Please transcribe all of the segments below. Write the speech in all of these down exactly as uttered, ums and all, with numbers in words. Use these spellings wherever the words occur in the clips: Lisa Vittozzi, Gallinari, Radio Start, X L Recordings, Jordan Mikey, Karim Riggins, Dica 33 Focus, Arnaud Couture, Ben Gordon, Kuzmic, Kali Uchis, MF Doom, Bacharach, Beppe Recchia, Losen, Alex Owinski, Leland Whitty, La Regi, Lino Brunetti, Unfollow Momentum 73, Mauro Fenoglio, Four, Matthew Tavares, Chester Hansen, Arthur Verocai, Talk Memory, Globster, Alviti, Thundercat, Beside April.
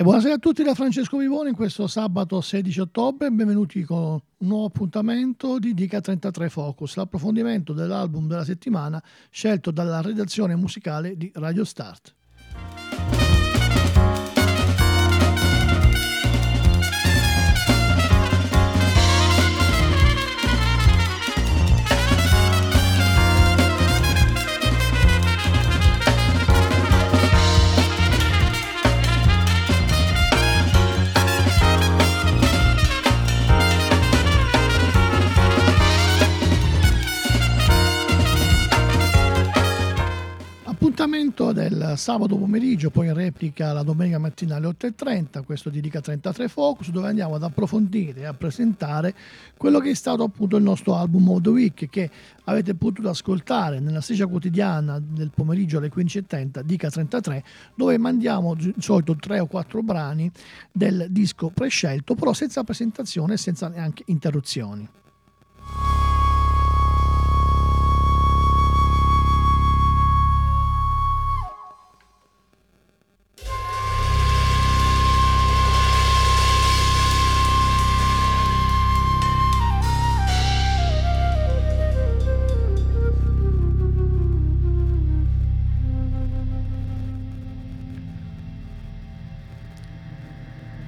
E buonasera a tutti da Francesco Vivoni in questo sabato sedici ottobre, benvenuti con un nuovo appuntamento di Dica trentatré Focus, l'approfondimento dell'album della settimana scelto dalla redazione musicale di Radio Start. Appuntamento del sabato pomeriggio, poi in replica la domenica mattina alle otto e trenta, questo di Dica trentatré Focus, dove andiamo ad approfondire e a presentare quello che è stato appunto il nostro album of the week, che avete potuto ascoltare nella striscia quotidiana del pomeriggio alle quindici e trenta, Dica trentatré, dove mandiamo di solito tre o quattro brani del disco prescelto, però senza presentazione e senza neanche interruzioni.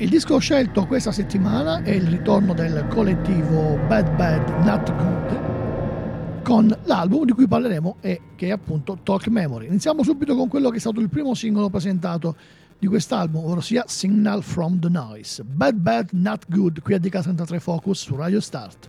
Il disco scelto questa settimana è il ritorno del collettivo Bad Bad Not Good con l'album di cui parleremo e che è appunto Talk Memory. Iniziamo subito con quello che è stato il primo singolo presentato di quest'album, ovvero sia Signal From The Noise. Bad Bad Not Good qui a Dica trentatré Focus su Radio Start.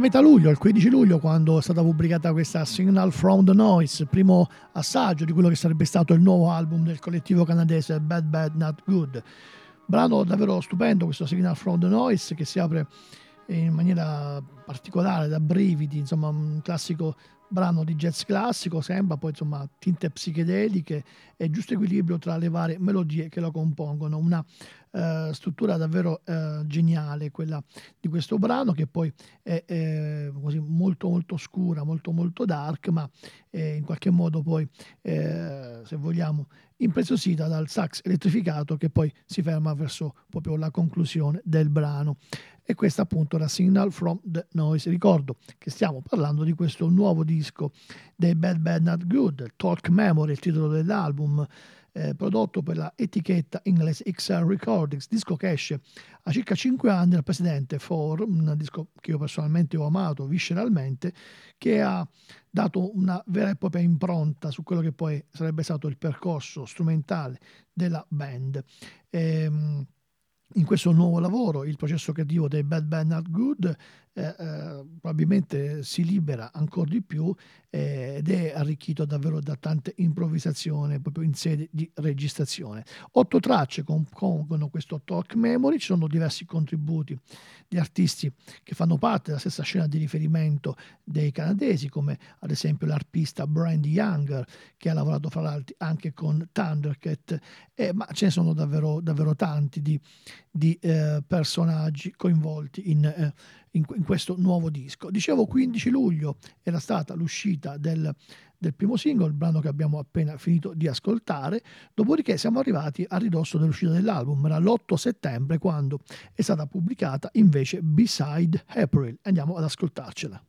da metà luglio al quindici luglio, quando è stata pubblicata questa Signal From The Noise, primo assaggio di quello che sarebbe stato il nuovo album del collettivo canadese Bad Bad Not Good. Brano davvero stupendo questo Signal From The Noise, che si apre in maniera particolare, da brividi, insomma un classico brano di jazz classico, sembra, poi insomma tinte psichedeliche e giusto equilibrio tra le varie melodie che lo compongono. Una eh, struttura davvero eh, geniale quella di questo brano, che poi è eh, così molto molto oscura, molto molto dark, ma eh, in qualche modo poi eh, se vogliamo impreziosita dal sax elettrificato che poi si ferma verso proprio la conclusione del brano. E questa appunto era Signal From The Noise. Ricordo che stiamo parlando di questo nuovo disco dei Bad Bad Not Good, Talk Memory il titolo dell'album, eh, prodotto per la etichetta inglese X L Recordings, disco che esce a circa cinque anni dal precedente Four, un disco che io personalmente ho amato visceralmente, che ha dato una vera e propria impronta su quello che poi sarebbe stato il percorso strumentale della band. Ehm, in questo nuovo lavoro il processo creativo dei Bad Bad Not Good eh, eh, probabilmente si libera ancora di più eh, ed è arricchito davvero da tante improvvisazioni proprio in sede di registrazione. Otto tracce compongono questo Talk Memory, ci sono diversi contributi di artisti che fanno parte della stessa scena di riferimento dei canadesi, come ad esempio l'arpista Brandee Younger, che ha lavorato fra l'altro anche con Thundercat, eh, ma ce ne sono davvero, davvero tanti di di eh, personaggi coinvolti in, eh, in, in questo nuovo disco. Dicevo, quindici luglio era stata l'uscita del, del primo singolo, il brano che abbiamo appena finito di ascoltare, dopodiché siamo arrivati a ridosso dell'uscita dell'album, era l'otto settembre quando è stata pubblicata invece Beside April. Andiamo ad ascoltarcela.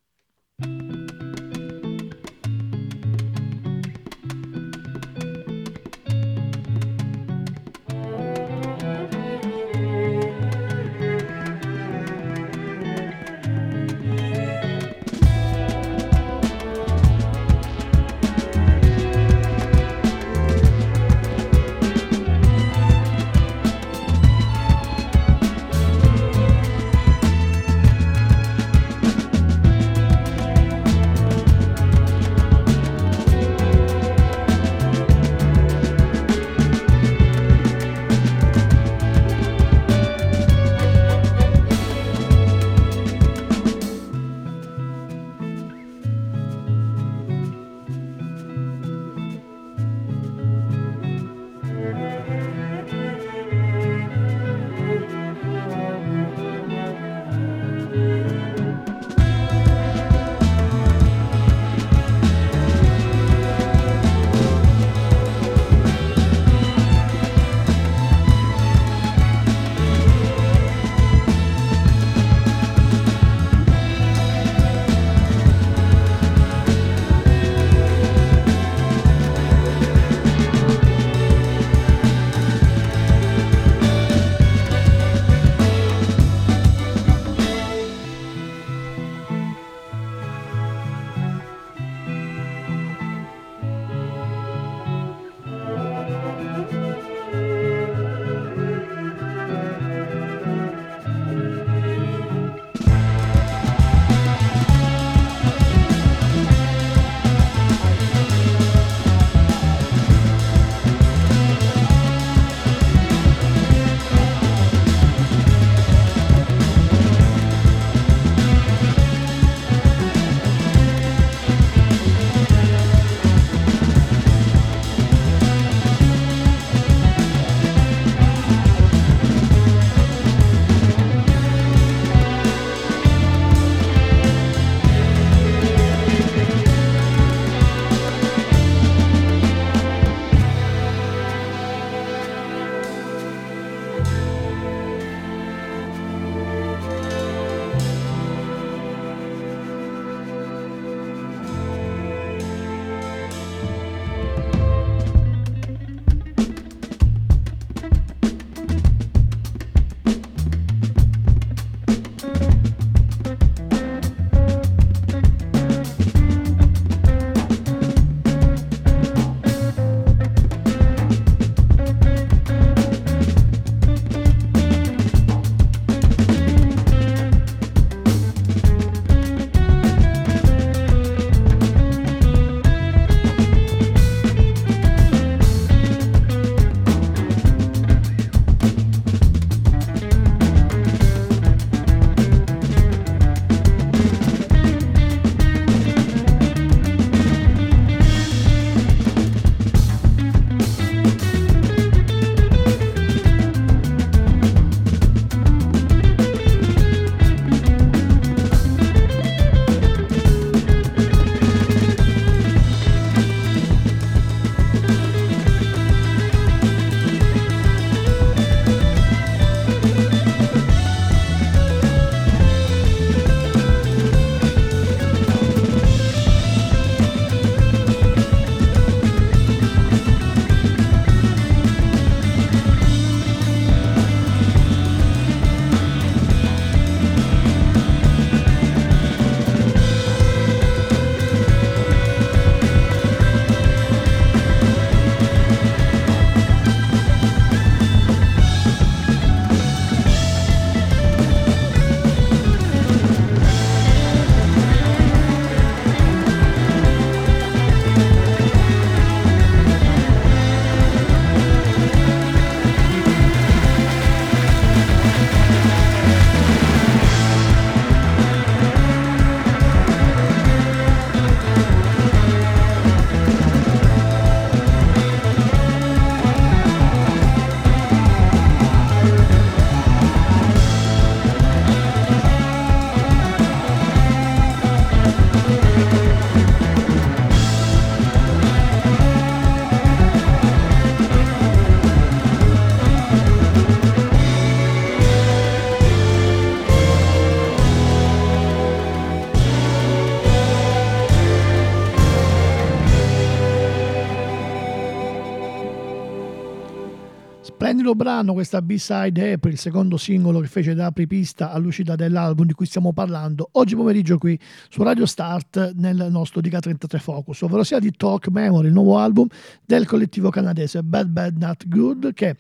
Splendido brano, questa Beside April, il secondo singolo che fece da apripista all'uscita dell'album di cui stiamo parlando oggi pomeriggio qui su Radio Start nel nostro Dica trentatré Focus, ovvero sia di Talk Memory, il nuovo album del collettivo canadese Bad Bad Not Good, che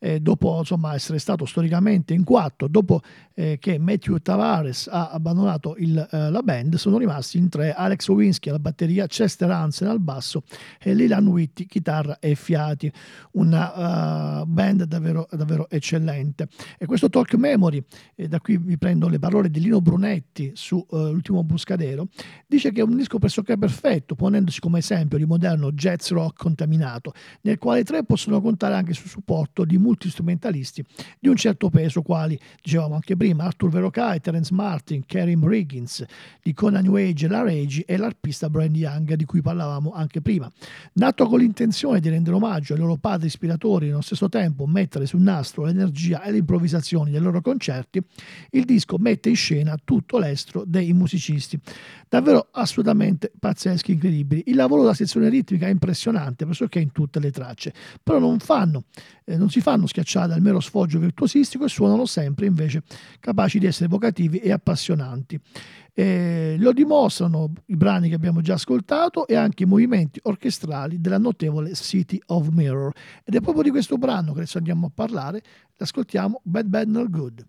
eh, dopo insomma essere stato storicamente in quattro, dopo eh, che Matthew Tavares ha abbandonato il, eh, la band, sono rimasti in tre: Alex Owinski alla batteria, Chester Hansen al basso e Leland Whitty chitarra e fiati. Una uh, band davvero, davvero eccellente. E questo Talk Memory, eh, da qui vi prendo le parole di Lino Brunetti su uh, L'ultimo Buscadero, dice che è un disco pressoché perfetto, ponendosi come esempio di moderno jazz rock contaminato, nel quale i tre possono contare anche sul supporto di multistrumentalisti di un certo peso, quali, dicevamo anche prima, Arthur Verocai, Terence Martin, Karim Riggins, l'icona New Age La Regi e l'arpista Brandee Younger, di cui parlavamo anche prima. Nato con l'intenzione di rendere omaggio ai loro padri ispiratori e nello stesso tempo mettere sul nastro l'energia e le improvvisazioni dei loro concerti, il disco mette in scena tutto l'estro dei musicisti. Davvero assolutamente pazzeschi, incredibili. Il lavoro della sezione ritmica è impressionante pressoché in tutte le tracce, però non fanno, eh, non si fanno schiacciare dal mero sfoggio virtuosistico e suonano sempre invece capaci di essere evocativi e appassionanti. Eh, lo dimostrano i brani che abbiamo già ascoltato e anche i movimenti orchestrali della notevole City of Mirror, ed è proprio di questo brano che adesso andiamo a parlare. Ascoltiamo Bad Bad Not Good.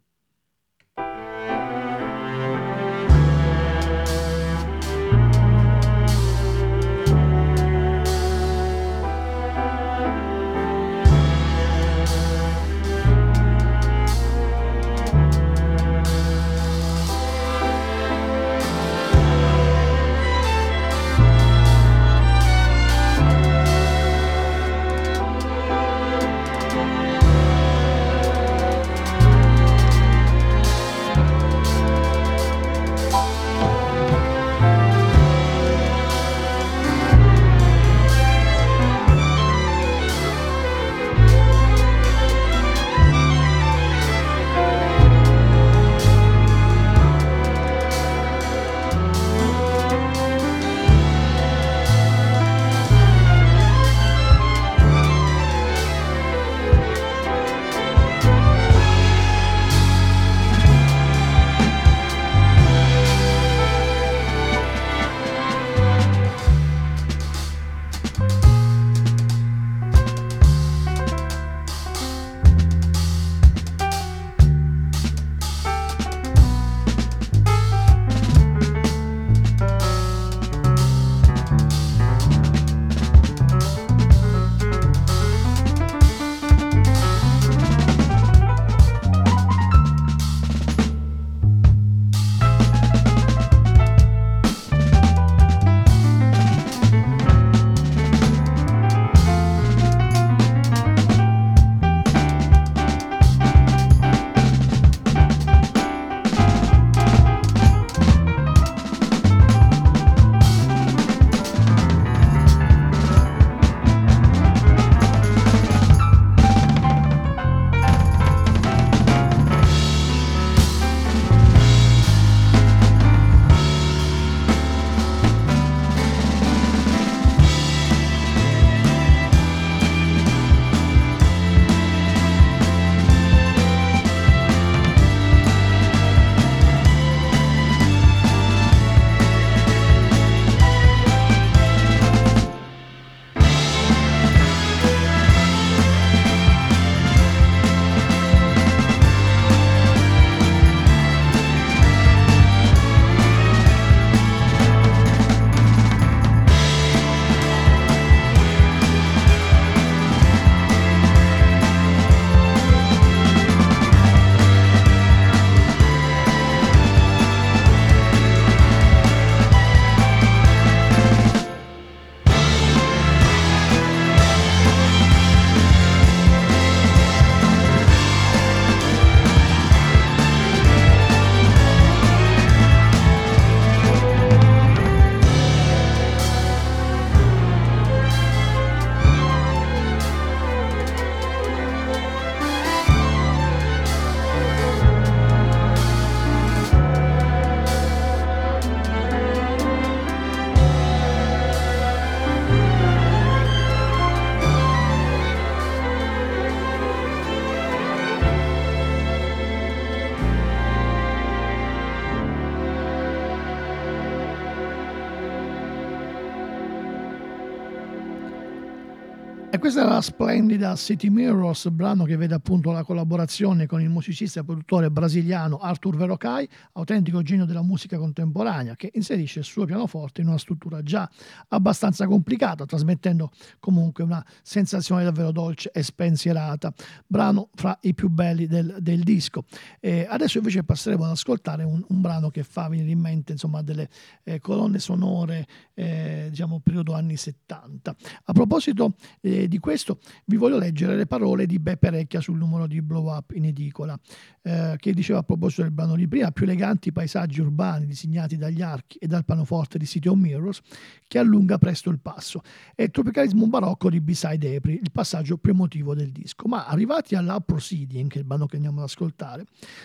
E questa era la splendida City Mirrors, brano che vede appunto la collaborazione con il musicista e produttore brasiliano Arthur Verocai, autentico genio della musica contemporanea, che inserisce il suo pianoforte in una struttura già abbastanza complicata, trasmettendo comunque una sensazione davvero dolce e spensierata, brano fra i più belli del, del disco. E adesso invece passeremo ad ascoltare un, un brano che fa venire in mente insomma delle eh, colonne sonore eh, diciamo periodo anni settanta. A proposito eh, di questo vi voglio leggere le parole di Beppe Recchia sul numero di Blow Up in edicola, eh, che diceva a proposito del brano di prima: più eleganti paesaggi urbani disegnati dagli archi e dal pianoforte di City of Mirrors che allunga presto il passo, e il tropicalismo barocco di Beside April, il passaggio più emotivo del disco. Ma arrivati alla Proceeding, che è il brano che andiamo ad ascoltare,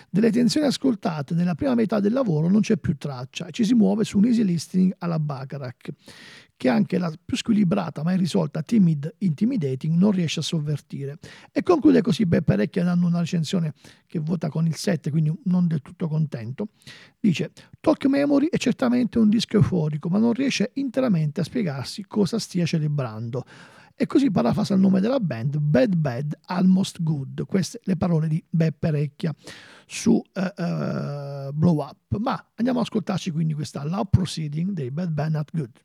delle tensioni ascoltate nella prima metà del lavoro non c'è più traccia e ci si muove su un easy listening alla Bacharach, che anche la più squilibrata ma irrisolta Timid Intimidating non riesce a sovvertire. E conclude così Beppe Recchia, dando una recensione che vota con il sette, quindi non del tutto contento. Dice: Talk Memory è certamente un disco euforico, ma non riesce interamente a spiegarsi cosa stia celebrando. E così parafrasa il nome della band, Bad Bad Almost Good. Queste le parole di Beppe Recchia su uh, uh, Blow Up. Ma andiamo ad ascoltarci quindi questa Loud Proceeding dei Bad Bad Not Good.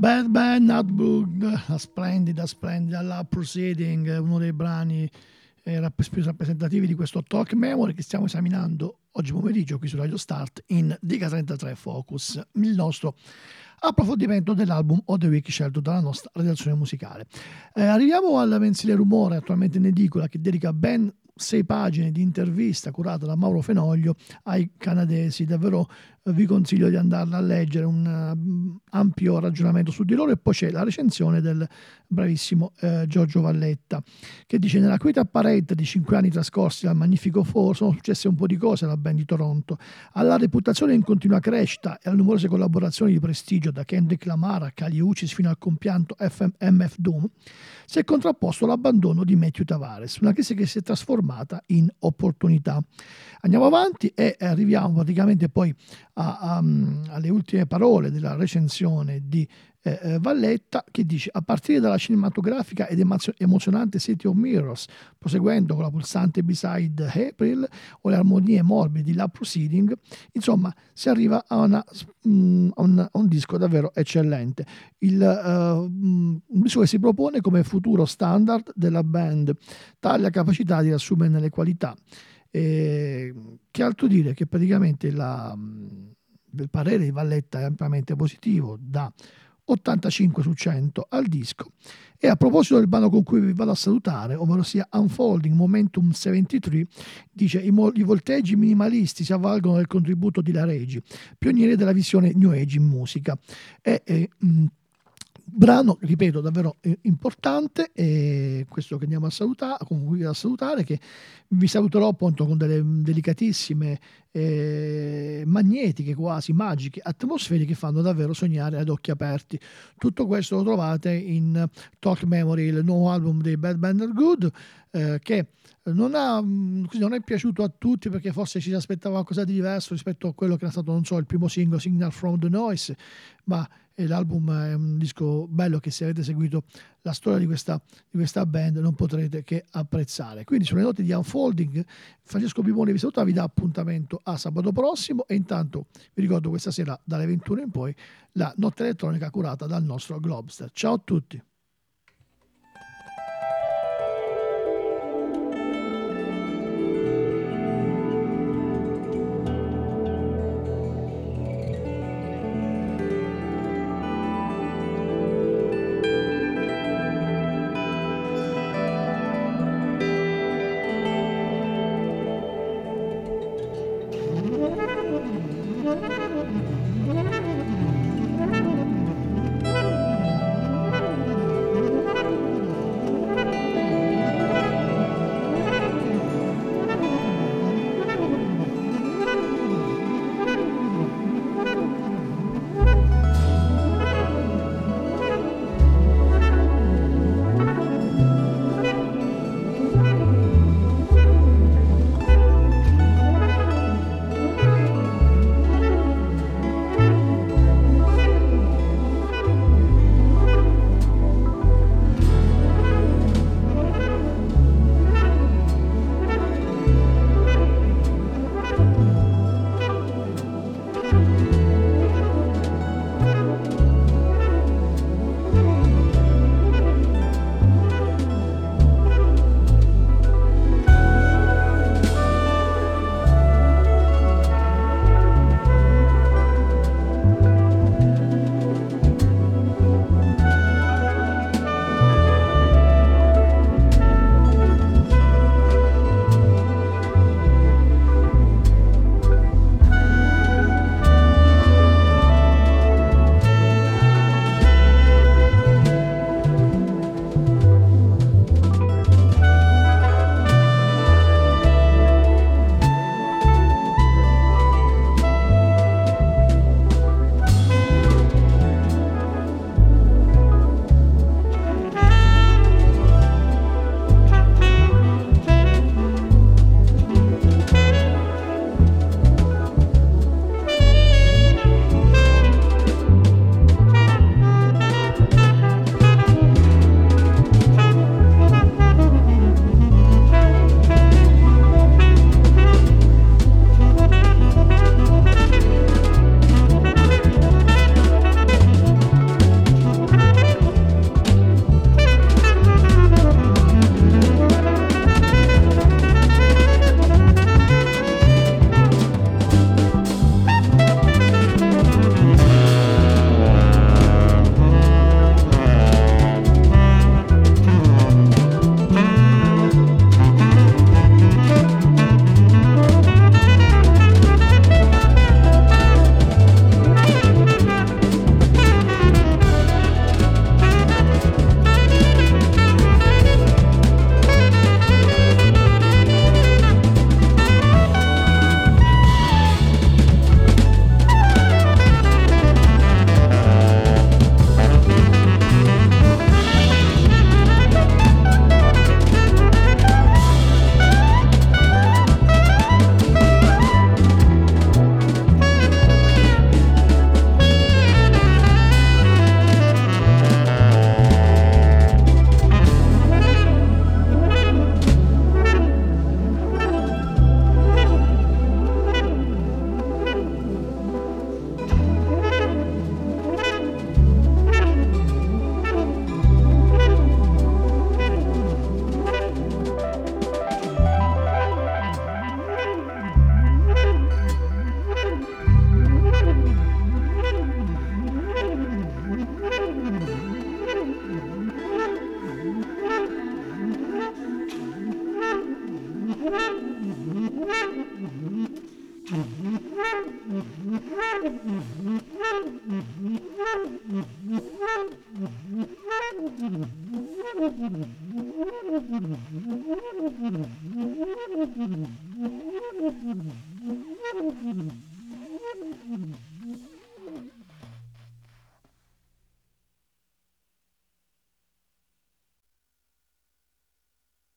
Bad Bad Not Good, la splendida, splendida La Proceeding, uno dei brani eh, più rappresentativi di questo Talk Memory che stiamo esaminando oggi pomeriggio qui su Radio Start in Dica trentatré Focus, il nostro approfondimento dell'album of the Week scelto dalla nostra redazione musicale. Eh, arriviamo al mensile Rumore, attualmente in edicola, che dedica ben sei pagine di intervista curata da Mauro Fenoglio ai canadesi. Davvero vi consiglio di andarla a leggere, un ampio ragionamento su di loro, e poi c'è la recensione del bravissimo eh, Giorgio Valletta, che dice: nella quieta parete di cinque anni trascorsi dal magnifico Four sono successe un po' di cose alla band di Toronto, alla reputazione in continua crescita e alle numerose collaborazioni di prestigio da Kendrick Lamar a Kali Uchis fino al compianto M F Doom, si è contrapposto l'abbandono di Matthew Tavares, una crisi che si è trasformata in opportunità. Andiamo avanti e arriviamo praticamente poi A, a, alle ultime parole della recensione di eh, Valletta, che dice: a partire dalla cinematografica ed emozio- emozionante City of Mirror, proseguendo con la pulsante Beside April o le armonie morbide di La Proceeding, insomma si arriva a, una, mh, a, un, a un disco davvero eccellente, il, uh, mh, un disco che si propone come futuro standard della band, tale capacità di assumerne le qualità. E che altro dire, che praticamente la, il parere di Valletta è ampiamente positivo, da ottantacinque su cento al disco. E a proposito del brano con cui vi vado a salutare, ovvero sia Unfolding Momentum settantatré, dice: i, mo- i volteggi minimalisti si avvalgono del contributo di La Regi, pioniere della visione New Age in musica. E, e, mh, brano, ripeto, davvero importante, e questo che andiamo a salutare, con cui a salutare, che vi saluterò appunto con delle delicatissime eh, magnetiche, quasi magiche atmosfere che fanno davvero sognare ad occhi aperti. Tutto questo lo trovate in Talk Memory, il nuovo album dei Bad Bad Not Good, eh, che non, ha, non è piaciuto a tutti, perché forse ci si aspettava qualcosa di diverso rispetto a quello che era stato, non so, il primo singolo Signal From The Noise, ma l'album è un disco bello che, se avete seguito la storia di questa, di questa band, non potrete che apprezzare. Quindi, sulle note di Unfolding, Francesco Vivoni vi saluta, vi dà appuntamento a sabato prossimo, e intanto vi ricordo questa sera dalle ventuno in poi la notte elettronica curata dal nostro Globster. Ciao a tutti.